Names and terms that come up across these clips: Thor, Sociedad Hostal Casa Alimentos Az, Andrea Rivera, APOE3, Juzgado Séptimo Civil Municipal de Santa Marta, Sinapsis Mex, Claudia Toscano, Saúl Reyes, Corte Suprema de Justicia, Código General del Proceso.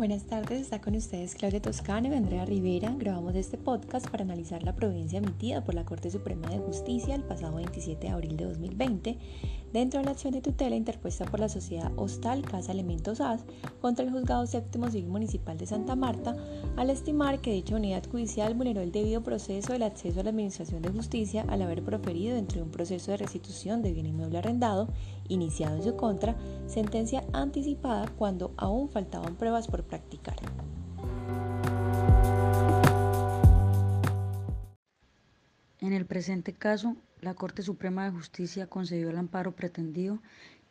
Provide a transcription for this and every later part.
Buenas tardes, está con ustedes Claudia Toscano y Andrea Rivera. Grabamos este podcast para analizar la providencia emitida por la Corte Suprema de Justicia el pasado 27 de abril de 2020 dentro de la acción de tutela interpuesta por la Sociedad Hostal Casa Alimentos Az contra el Juzgado Séptimo Civil Municipal de Santa Marta al estimar que dicha unidad judicial vulneró el debido proceso del acceso a la administración de justicia al haber proferido dentro de un proceso de restitución de bien inmueble arrendado iniciado en su contra sentencia anticipada cuando aún faltaban pruebas por practicar. En el presente caso, la Corte Suprema de Justicia concedió el amparo pretendido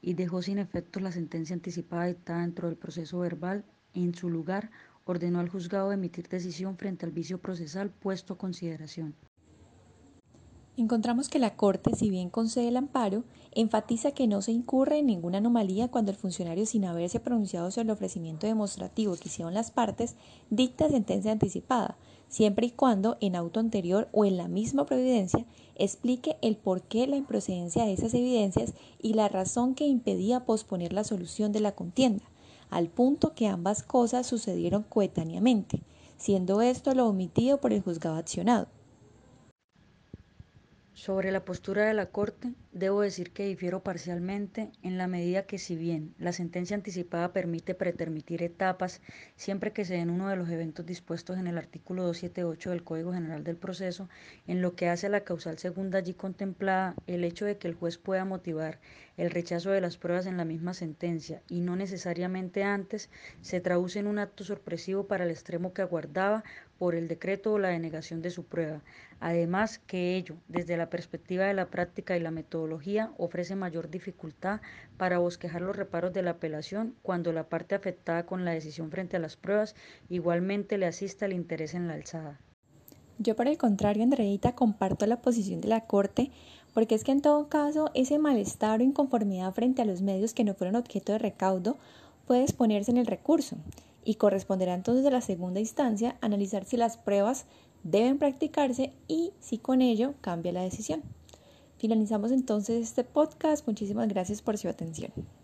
y dejó sin efectos la sentencia anticipada dictada dentro del proceso verbal. En su lugar, ordenó al juzgado emitir decisión frente al vicio procesal puesto a consideración. Encontramos que la Corte, si bien concede el amparo, enfatiza que no se incurre en ninguna anomalía cuando el funcionario, sin haberse pronunciado sobre el ofrecimiento demostrativo que hicieron las partes, dicta sentencia anticipada, siempre y cuando en auto anterior o en la misma providencia explique el porqué la improcedencia de esas evidencias y la razón que impedía posponer la solución de la contienda, al punto que ambas cosas sucedieron coetáneamente, siendo esto lo omitido por el juzgado accionado. Sobre la postura de la Corte, debo decir que difiero parcialmente en la medida que, si bien la sentencia anticipada permite pretermitir etapas siempre que se den uno de los eventos dispuestos en el artículo 278 del Código General del Proceso, en lo que hace a la causal segunda allí contemplada, el hecho de que el juez pueda motivar el rechazo de las pruebas en la misma sentencia y no necesariamente antes, se traduce en un acto sorpresivo para el extremo que aguardaba por el decreto o la denegación de su prueba. Además que ello, desde la perspectiva de la práctica y la metodología, ofrece mayor dificultad para bosquejar los reparos de la apelación cuando la parte afectada con la decisión frente a las pruebas igualmente le asista el interés en la alzada. Yo, por el contrario, Andreita, comparto la posición de la Corte, porque es que en todo caso ese malestar o inconformidad frente a los medios que no fueron objeto de recaudo puede exponerse en el recurso y corresponderá entonces a la segunda instancia analizar si las pruebas deben practicarse y si con ello cambia la decisión. Finalizamos entonces este podcast. Muchísimas gracias por su atención.